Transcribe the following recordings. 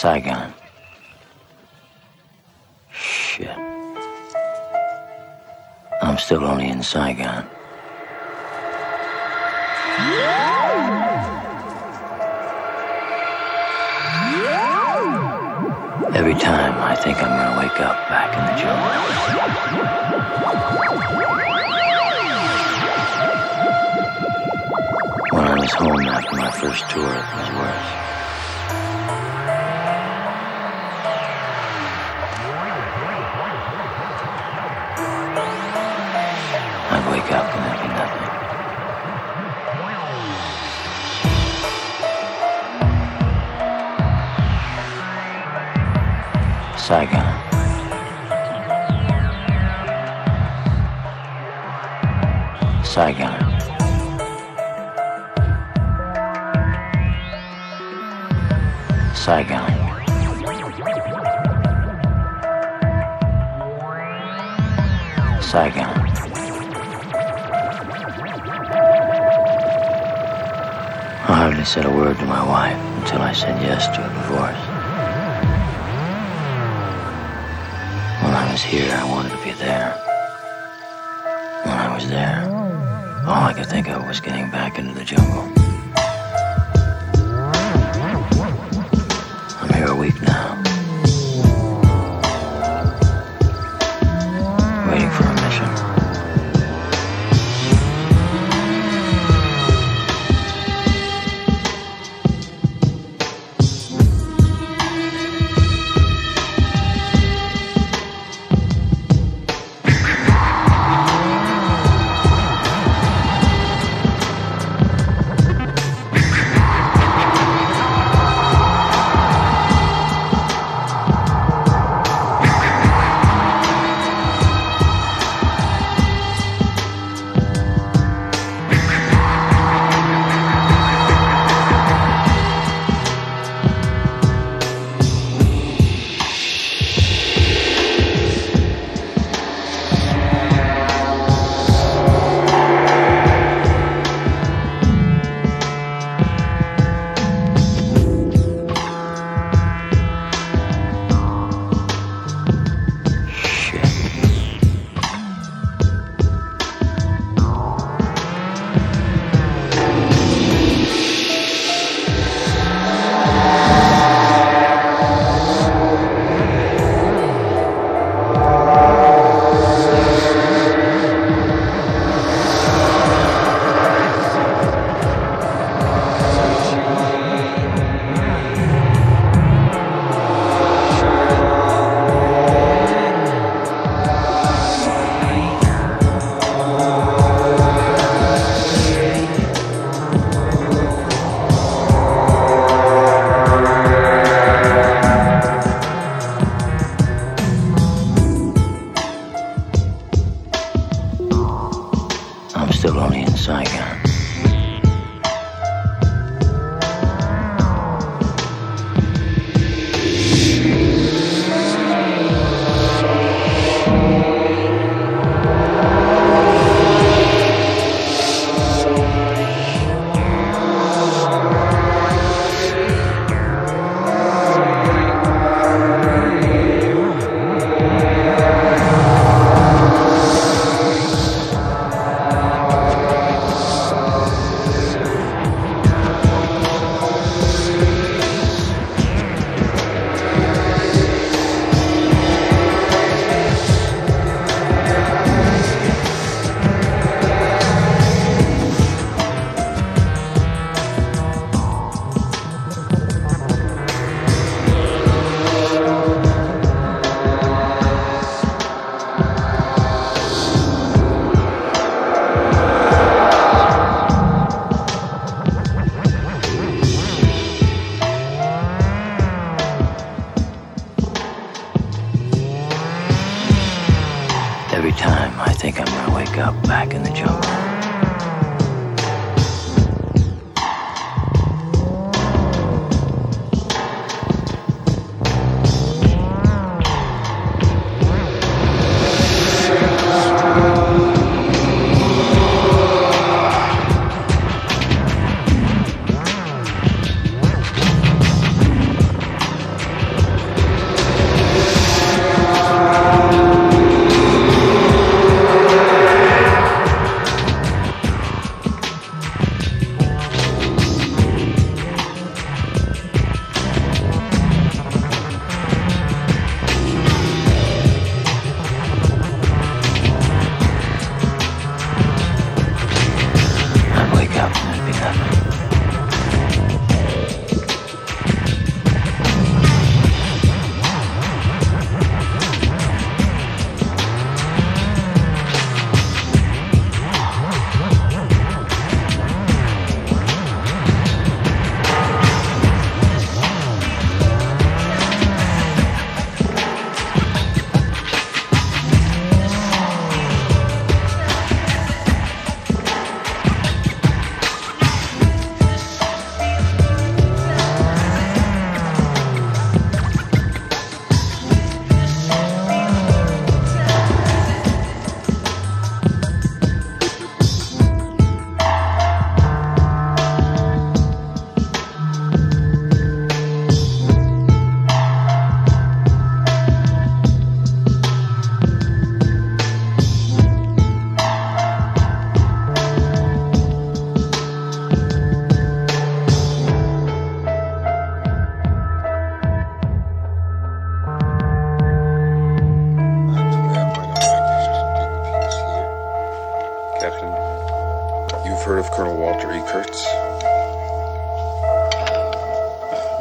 Saigon. Shit. I'm still only in Saigon. Every time I think I'm gonna wake up back in the jungle. When I was home after my first tour, it was worse. I'd wake up and there'd be nothing. Saigon. Saigon. Saigon. Saigon. I hardly said a word to my wife until I said yes to a divorce. When I was here, I wanted to be there. When I was there, all I could think of was getting back into the jungle. I'm here a week now. Waiting for a mission.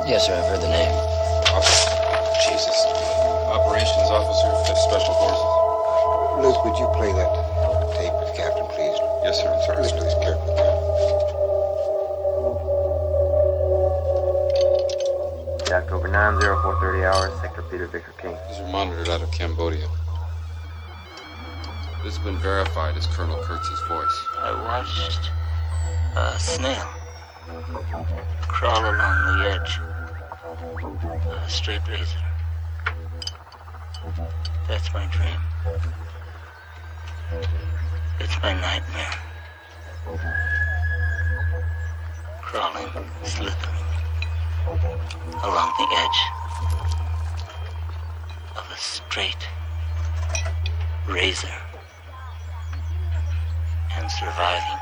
Yes, sir, I've heard the name. Jesus. Operations Officer, 5th Special Forces. Luke, would you play that tape with Captain, please? Yes, sir, I'm sorry. Listen to this carefully. October 9, 0430 hours, Sector Peter Victor King. These are monitored out of Cambodia. This has been verified as Colonel Kurtz's voice. I watched a snail crawl along the edge of a straight razor. That's my dream. It's my nightmare. Crawling, slithering along the edge of a straight razor. And surviving.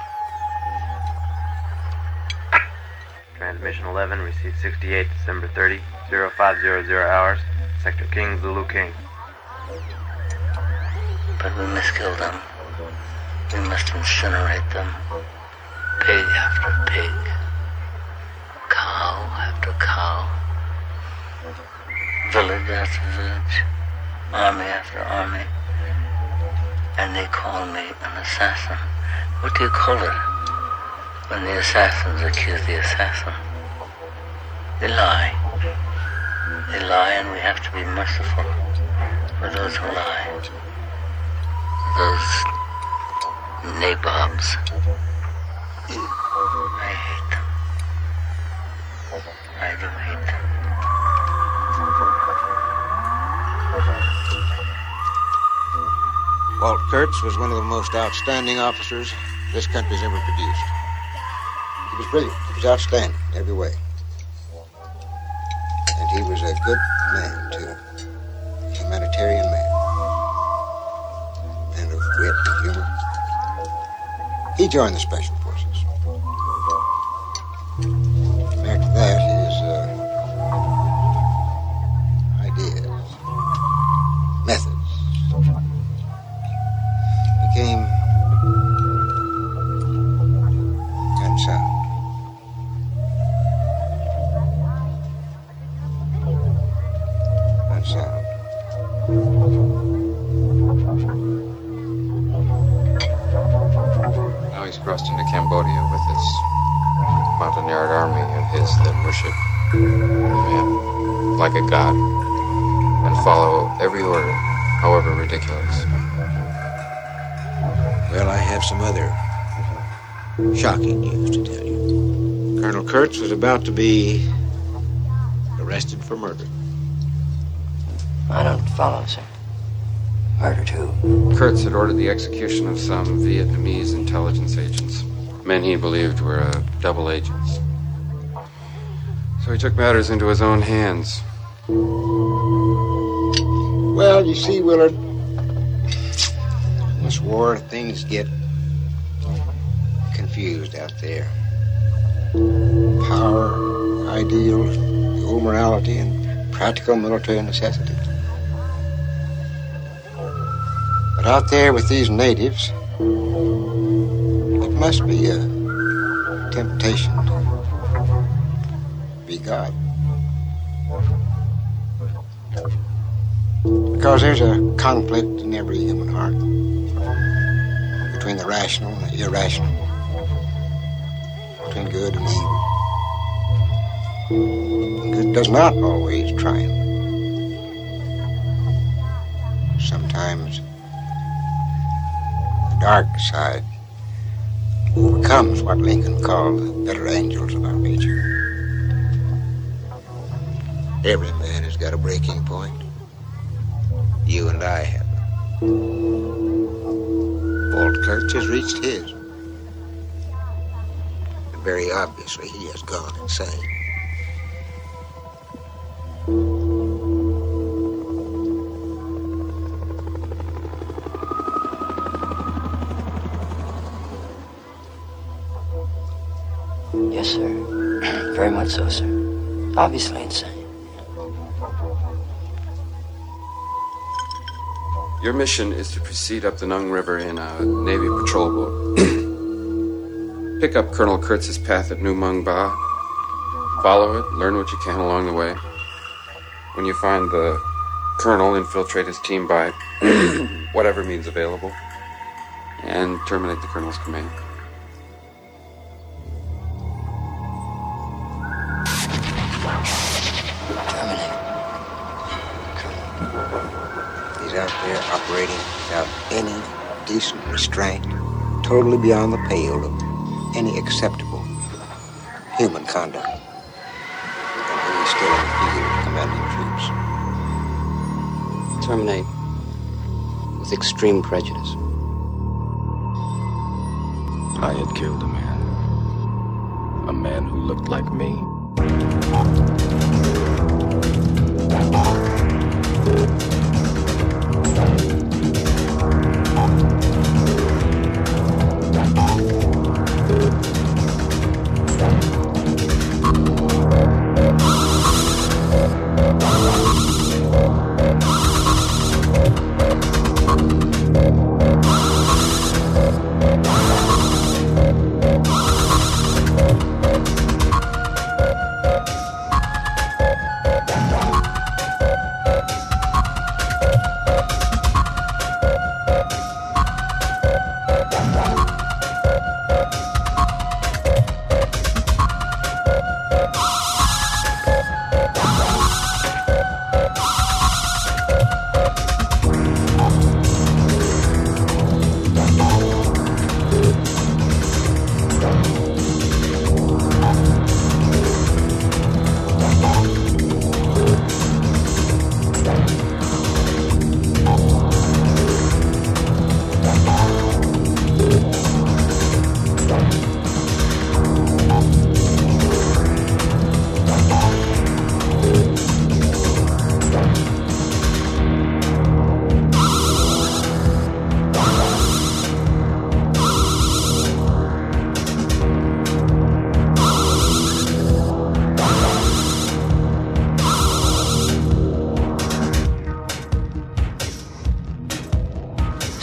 Transmission 11, received 68, December 30, 0500 hours, Sector King, Zulu King. But we must kill them. We must incinerate them. Pig after pig. Cow after cow. Village after village. Army after army. And they call me an assassin. What do you call it when the assassins accuse the assassin? They lie. They lie, and we have to be merciful for those who lie. Those nabobs. I hate them. I do hate them. Walt Kurtz was one of the most outstanding officers this country's ever produced. He was brilliant. He was outstanding in every way. And he was a good man, too. A humanitarian man. And of wit and humor. He joined the Special Forces. After that, his ideas, methods, became unsound. Unsound. Now he's crossed into Cambodia with his Montagnard army and his that worship man like a god and follow every order, however ridiculous. Well, I have some other shocking news to tell you. Colonel Kurtz was about to be arrested for murder. I don't follow, sir. Murder, too. Kurtz had ordered the execution of some Vietnamese intelligence agents, men he believed were double agents. So he took matters into his own hands. Well, you see, Willard, war, things get confused out there. Power, ideal, the old morality, and practical military necessity. But out there with these natives, it must be a temptation to be God. Because there's a conflict in every human heart. Between the rational and the irrational. Between good and evil. And good does not always triumph. Sometimes the dark side overcomes what Lincoln called the better angels of our nature. Every man has got a breaking point. You and I have. Walt Kurtz has reached his. And very obviously, he has gone insane. Yes, sir. Very much so, sir. Obviously insane. Your mission is to proceed up the Nung River in a Navy patrol boat. Pick up Colonel Kurtz's path at New Mung Ba Follow it, learn what you can along the way. When you find the colonel, infiltrate his team by whatever means available, and terminate the colonel's command. Terminate. He's out there operating without any decent restraint, totally beyond the pale of any acceptable human conduct. And he's still in the field of commanding troops. Terminate with extreme prejudice. I had killed a man who looked like me.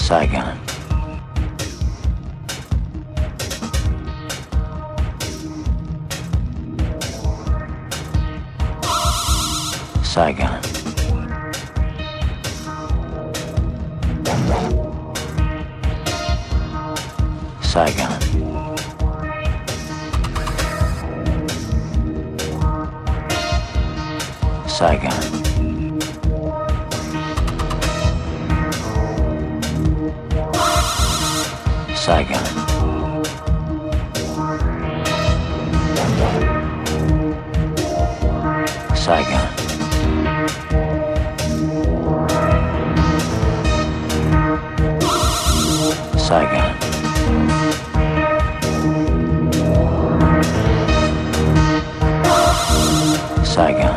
Saigon. Saigon. Saigon. Saigon. Saigon. Saigon. Saigon. Saigon. Saigon. Saigon.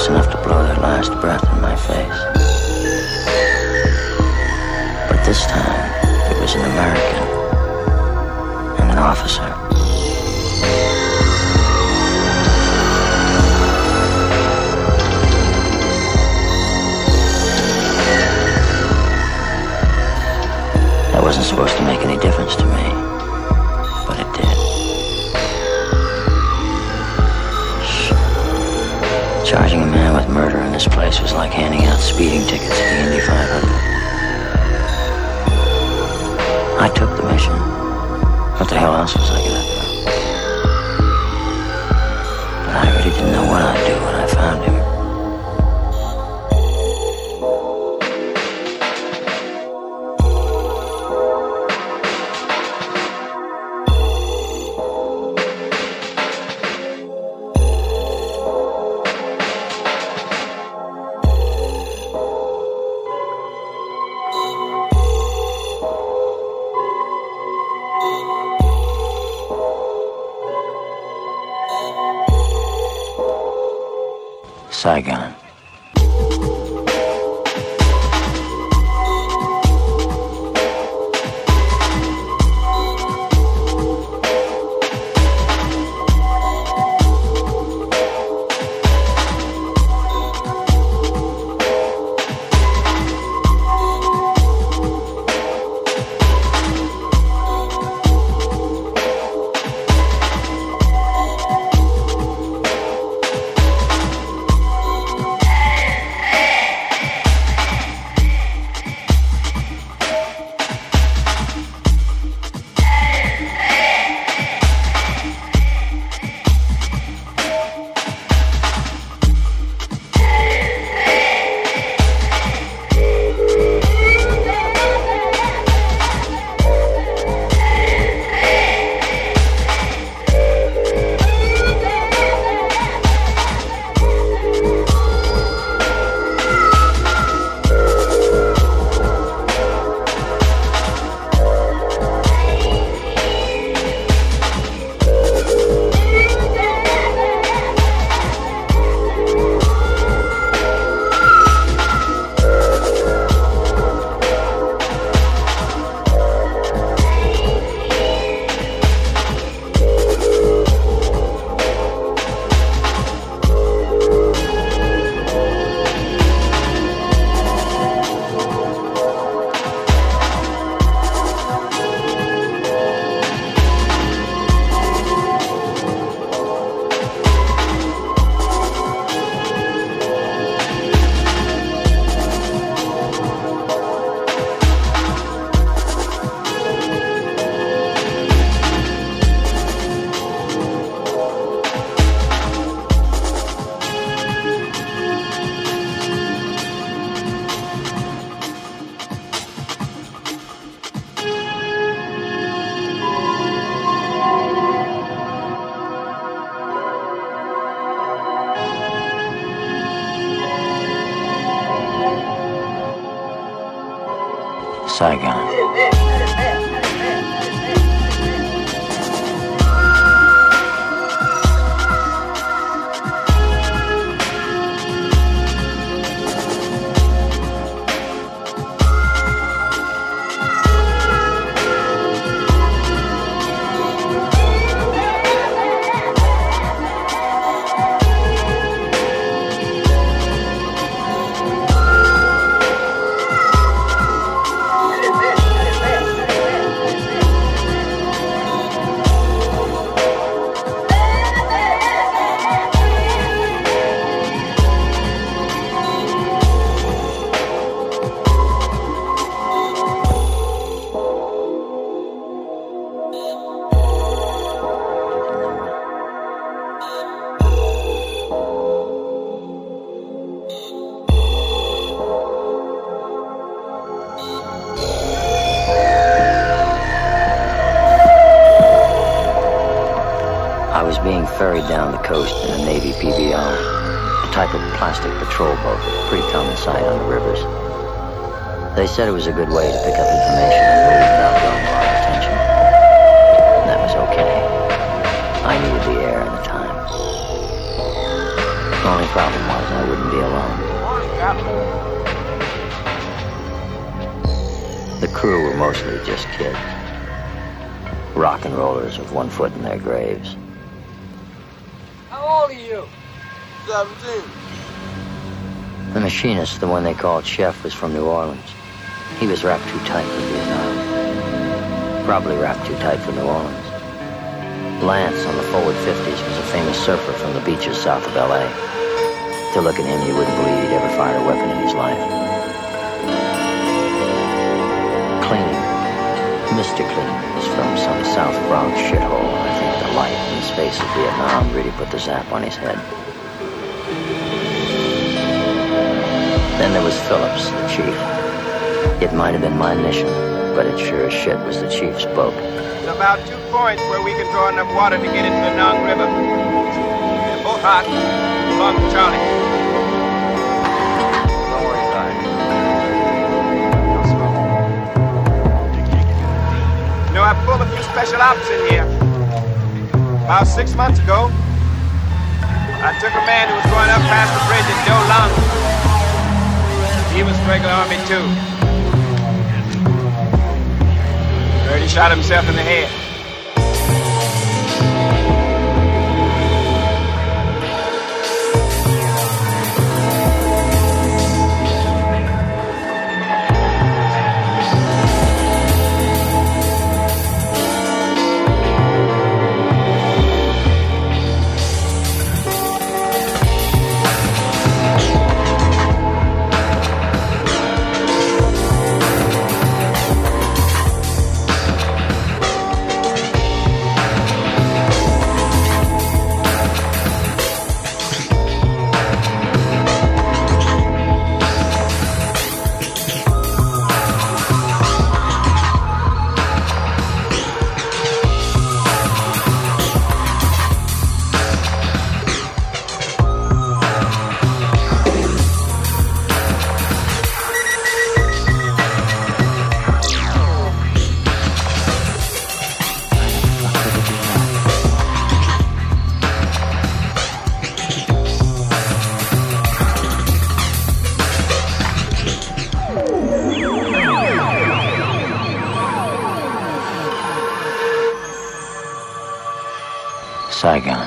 close enough to blow their last breath in my face. But this time, it was an American and an officer. That wasn't supposed to make any difference to me, but it did. Charging a man with murder in this place was like handing out speeding tickets to the Indy 500. I took the mission. What the hell else was I gonna do? But I really didn't know what I'd do when I found him. Saigon. Saigon. Ferried down the coast in a Navy PBR, a type of plastic patrol boat, pretty common sight on the rivers. They said it was a good way to pick up information and move without drawing a lot of attention. And that was okay. I needed the air and the time. The only problem was, I wouldn't be alone. The crew were mostly just kids. Rock and rollers with one foot in their graves. How old are you? 17. The machinist, the one they called Chef, was from New Orleans. He was wrapped too tight for Vietnam. Probably wrapped too tight for New Orleans. Lance, on the forward 50s, was a famous surfer from the beaches south of L.A. To look at him, you wouldn't believe he'd ever fired a weapon in his life. Clean, Mr. Clean, was from some South Bronx shithole. I think the light and space of Vietnam really put the zap on his head. Then there was Phillips, the chief. It might have been my mission, but it sure as shit was the chief's boat. There's about 2 points where we can draw enough water to get into the Nung River. They're both hot, along with Charlie. Don't worry, Sergeant. You know, I pulled a few special ops in here. About 6 months ago, I took a man who was going up past the bridge at Do Lung. He was regular army, too. He shot himself in the head. Saigon.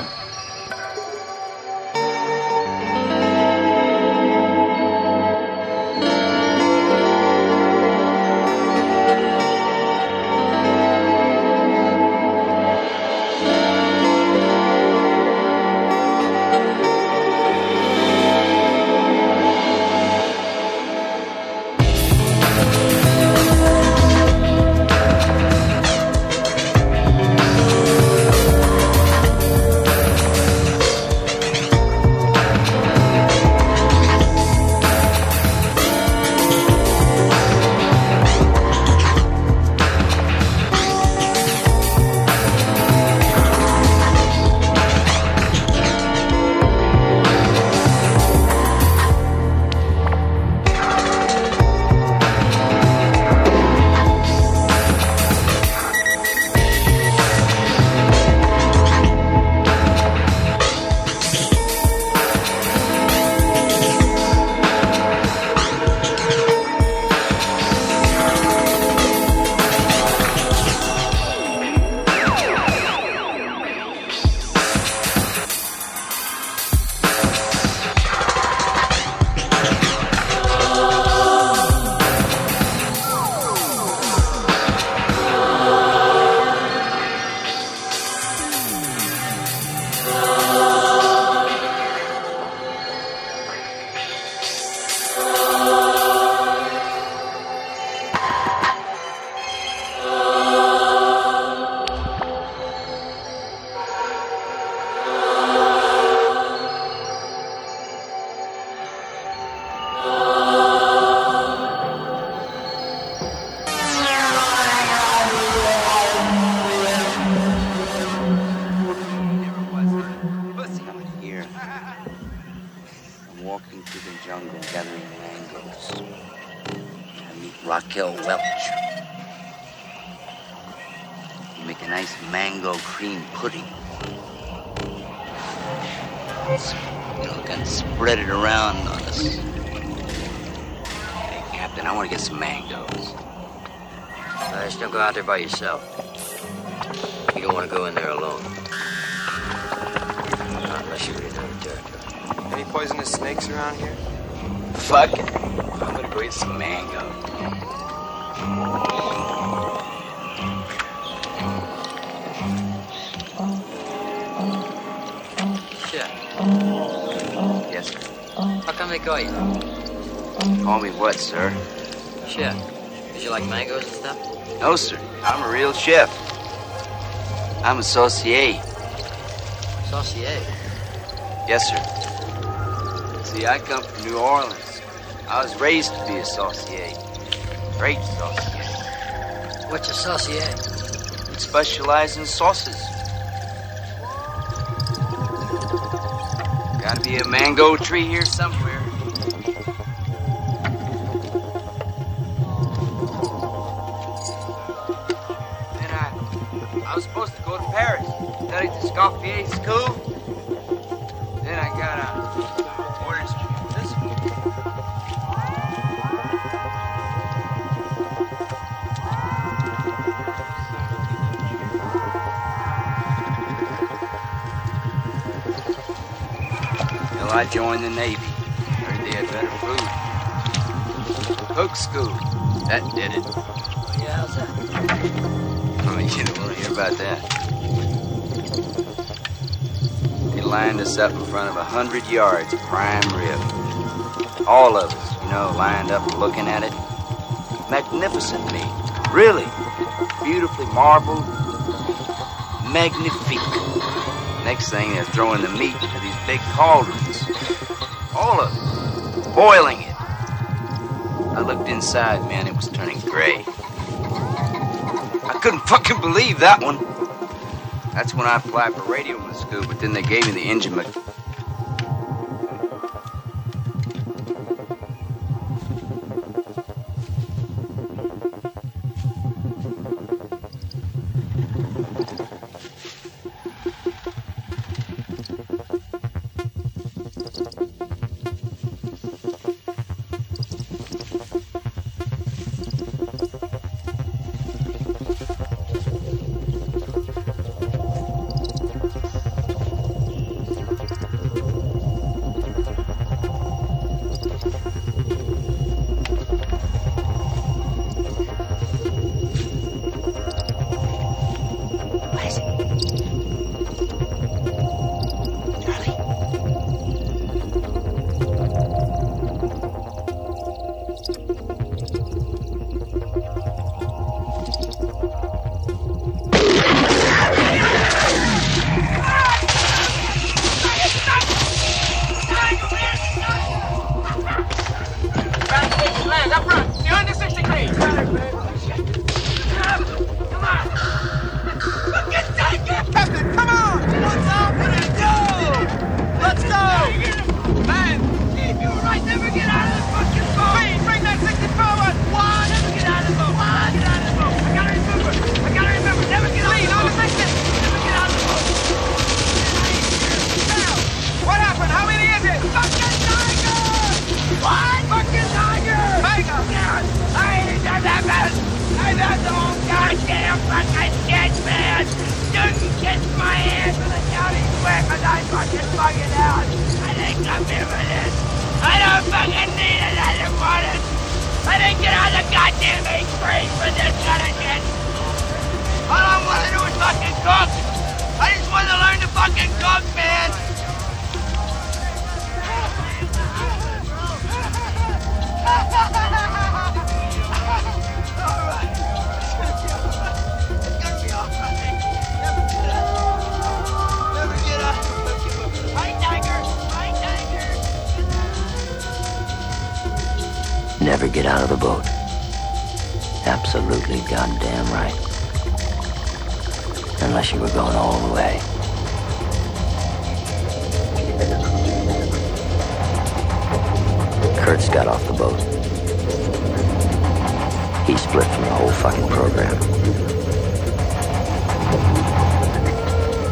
Walking through the jungle, gathering mangoes. I meet Raquel Welch. We make a nice mango cream pudding. Kind of spread it around on us. Hey, Captain, I want to get some mangoes. Just don't go out there by yourself. You don't want to go in there alone. Not unless you're in another territory. Any poisonous snakes around here? Fuck it. I'm gonna go eat some mango. Yes, sir. How come they call you? Call me what, sir? Chef. Did you like mangoes and stuff? No, sir. I'm a real chef. I'm a saucier. Saucier? Yes, sir. See, I come from New Orleans. I was raised to be a saucier. Great saucier. What's a saucier? We specialize in sauces. Gotta be a mango tree here somewhere. Then I was supposed to go to Paris, study at the Escoffier School. Then I got orders to this I joined the Navy. Heard they had better food. Cook school. That did it. Oh, yeah, how's that? I mean, you don't want to hear about that. They lined us up in front of 100 yards of prime rib. All of us, you know, lined up looking at it. Magnificent meat. Really. Beautifully marbled. Magnifique. Next thing, they're throwing the meat into these big cauldrons. All of it. Boiling it. I looked inside, man. It was turning gray. I couldn't fucking believe that one. That's when I applied for radio in school, but then they gave me the engine.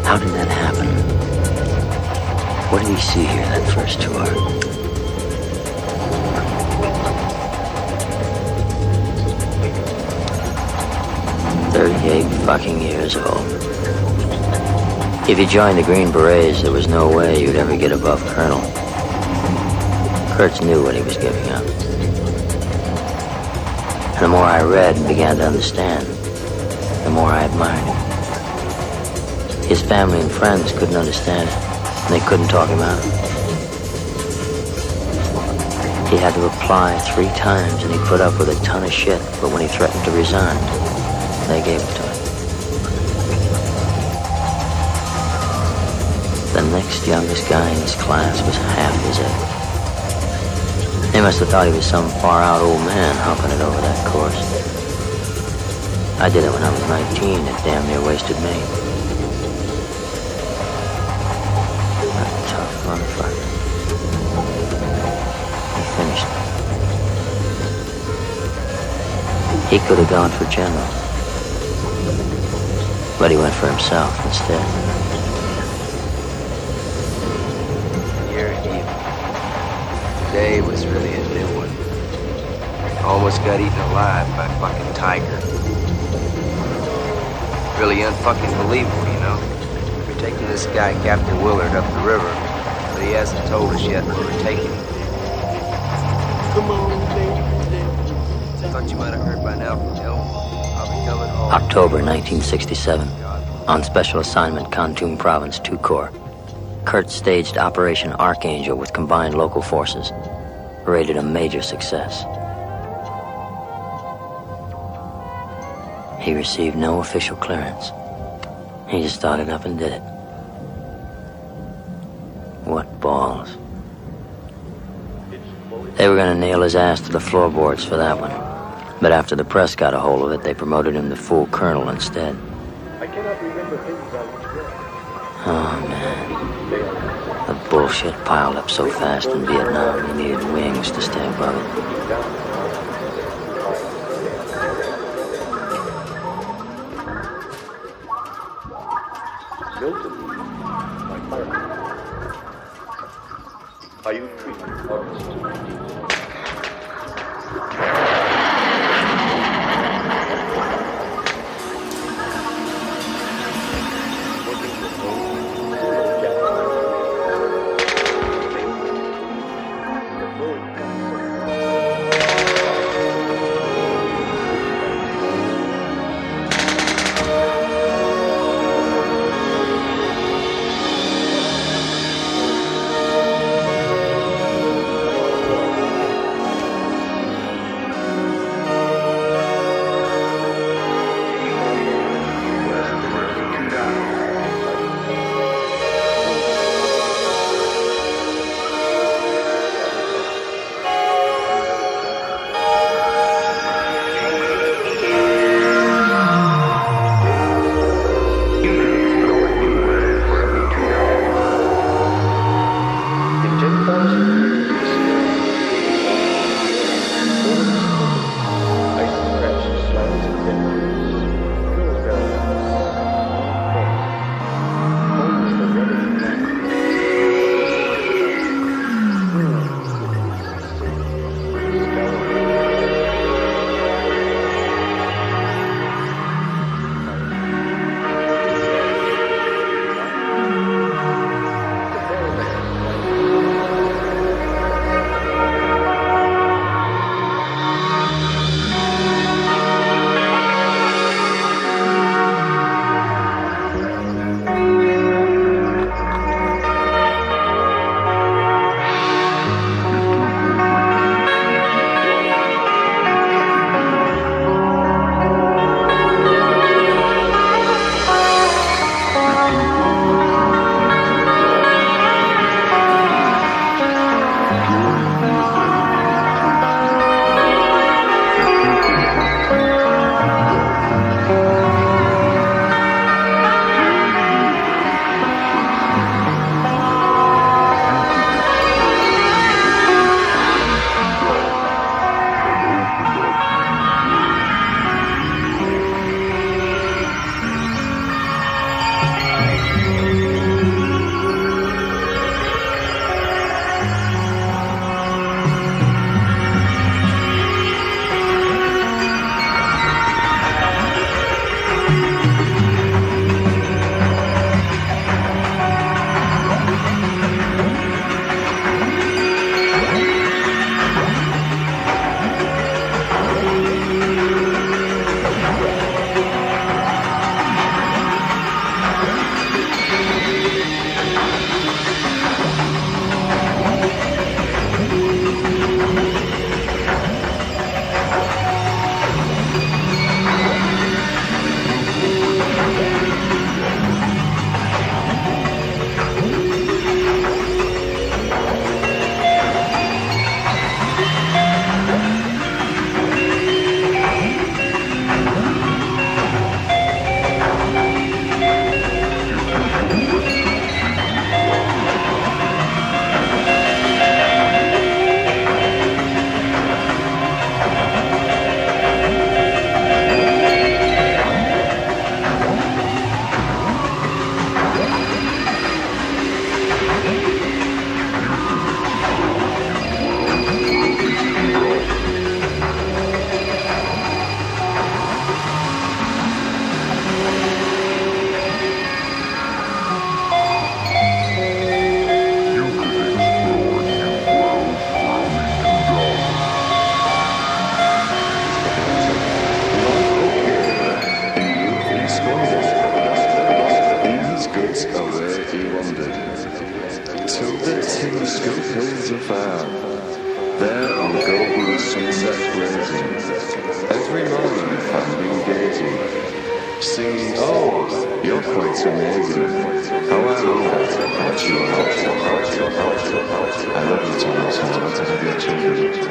How did that happen? What did we see here that first tour? "38 fucking years old. If you joined the Green Berets, there was no way you'd ever get above Colonel." Kurtz knew what he was giving up. And the more I read and began to understand, the more I admired him. His family and friends couldn't understand it, and they couldn't talk him out. He had to apply 3 times, and he put up with a ton of shit, but when he threatened to resign, they gave it to him. The next youngest guy in his class was half his age. They must have thought he was some far-out old man humping it over that course. I did it when I was 19, and it damn near wasted me. He could have gone for general, but he went for himself instead. You're evil. Today was really a new one. Almost got eaten alive by a fucking tiger. Really unfucking believable, you know. We're taking this guy, Captain Willard, up the river, but he hasn't told us yet where we're taking him. Come on, baby. You might have heard by now from Joe. October 1967, on special assignment Kontum Province 2 Corps, Kurtz staged Operation Archangel with combined local forces, rated a major success. He received no official clearance. He just started up and did it. What balls. They were going to nail his ass to the floorboards for that one. But after the press got a hold of it, they promoted him to full colonel instead. I cannot remember things I was doing. Oh, man. The bullshit piled up so fast in Vietnam, you needed wings to stay above it. Are you treating There on golden sunset blazing, every morning finding gazing, singing, oh, you're quite amazing. How I long that you are. I love you too much, I want to have your children.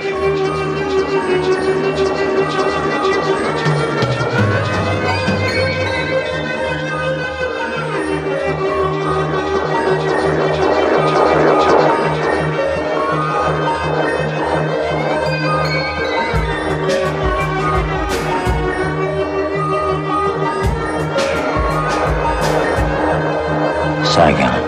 Saigon.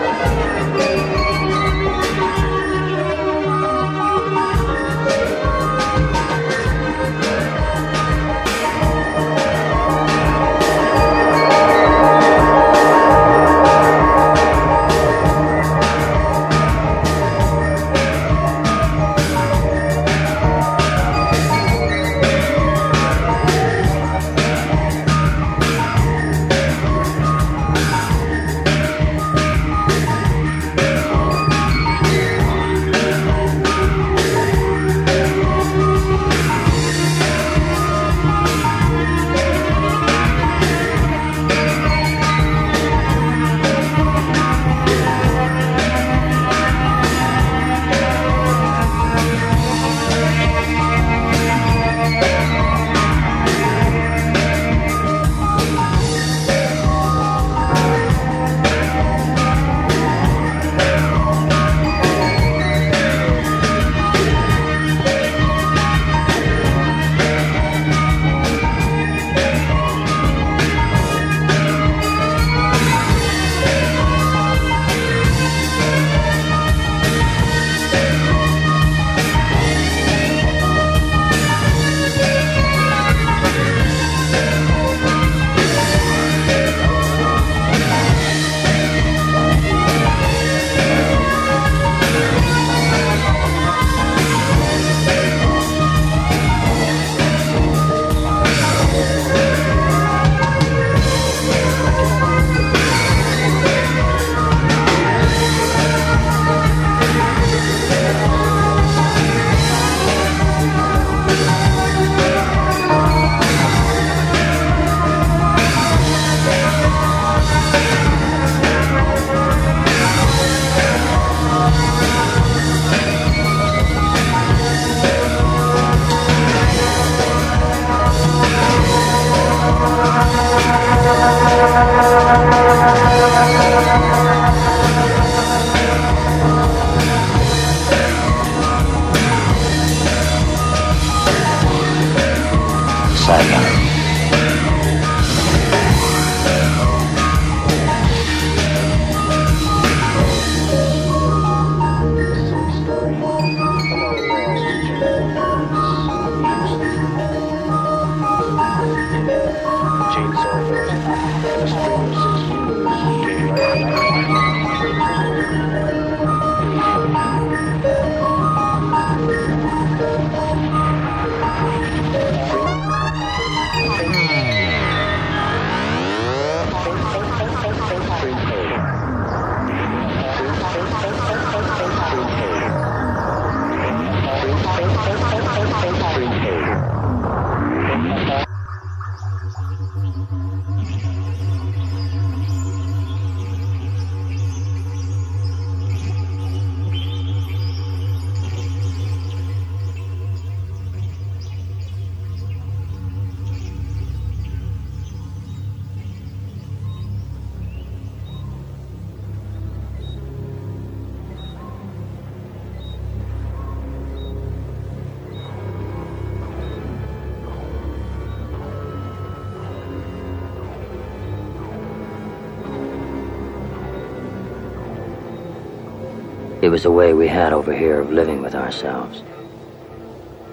It was the way we had over here of living with ourselves.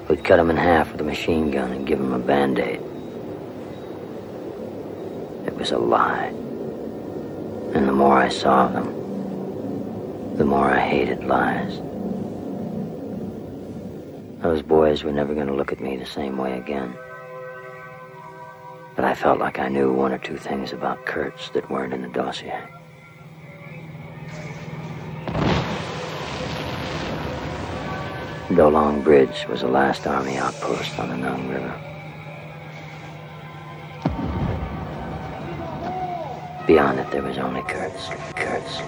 We'd cut him in half with a machine gun and give him a Band-Aid. It was a lie. And the more I saw of them, the more I hated lies. Those boys were never going to look at me the same way again. But I felt like I knew one or two things about Kurtz that weren't in the dossier. Do Lung Bridge was the last army outpost on the Nung River. Beyond it, there was only Kurtz.